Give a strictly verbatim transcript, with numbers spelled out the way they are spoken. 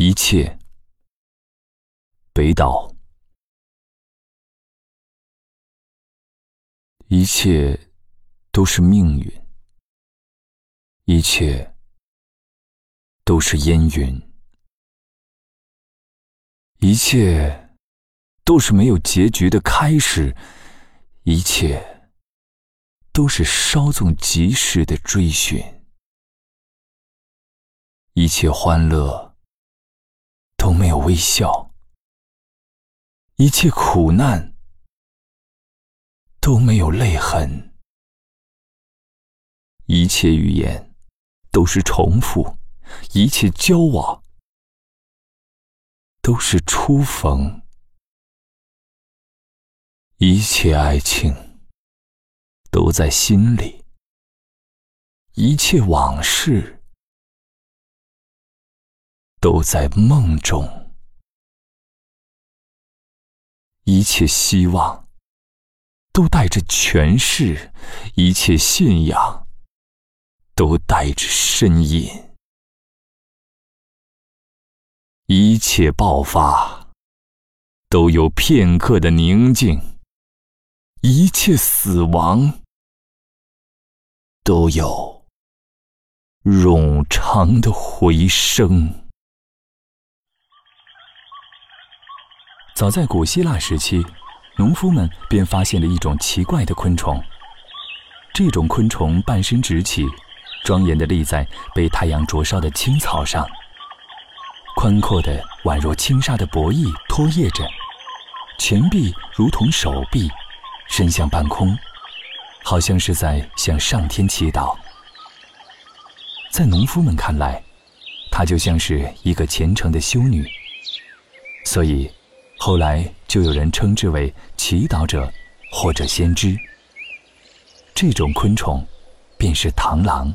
一切。北岛。一切都是命运，一切都是烟云，一切都是没有结局的开始，一切都是稍纵即逝的追寻，一切欢乐都没有微笑，一切苦难都没有泪痕，一切语言都是重复，一切交往都是初逢，一切爱情都在心里，一切往事都在梦中，一切希望都带着权势，一切信仰都带着呻吟，一切爆发都有片刻的宁静，一切死亡都有冗长的回声。早在古希腊时期，农夫们便发现了一种奇怪的昆虫。这种昆虫半身直起，庄严地立在被太阳灼烧的青草上，宽阔的宛若轻纱的薄翼拖曳着，前臂如同手臂伸向半空，好像是在向上天祈祷。在农夫们看来，它就像是一个虔诚的修女，所以后来就有人称之为祈祷者或者先知。这种昆虫便是螳螂。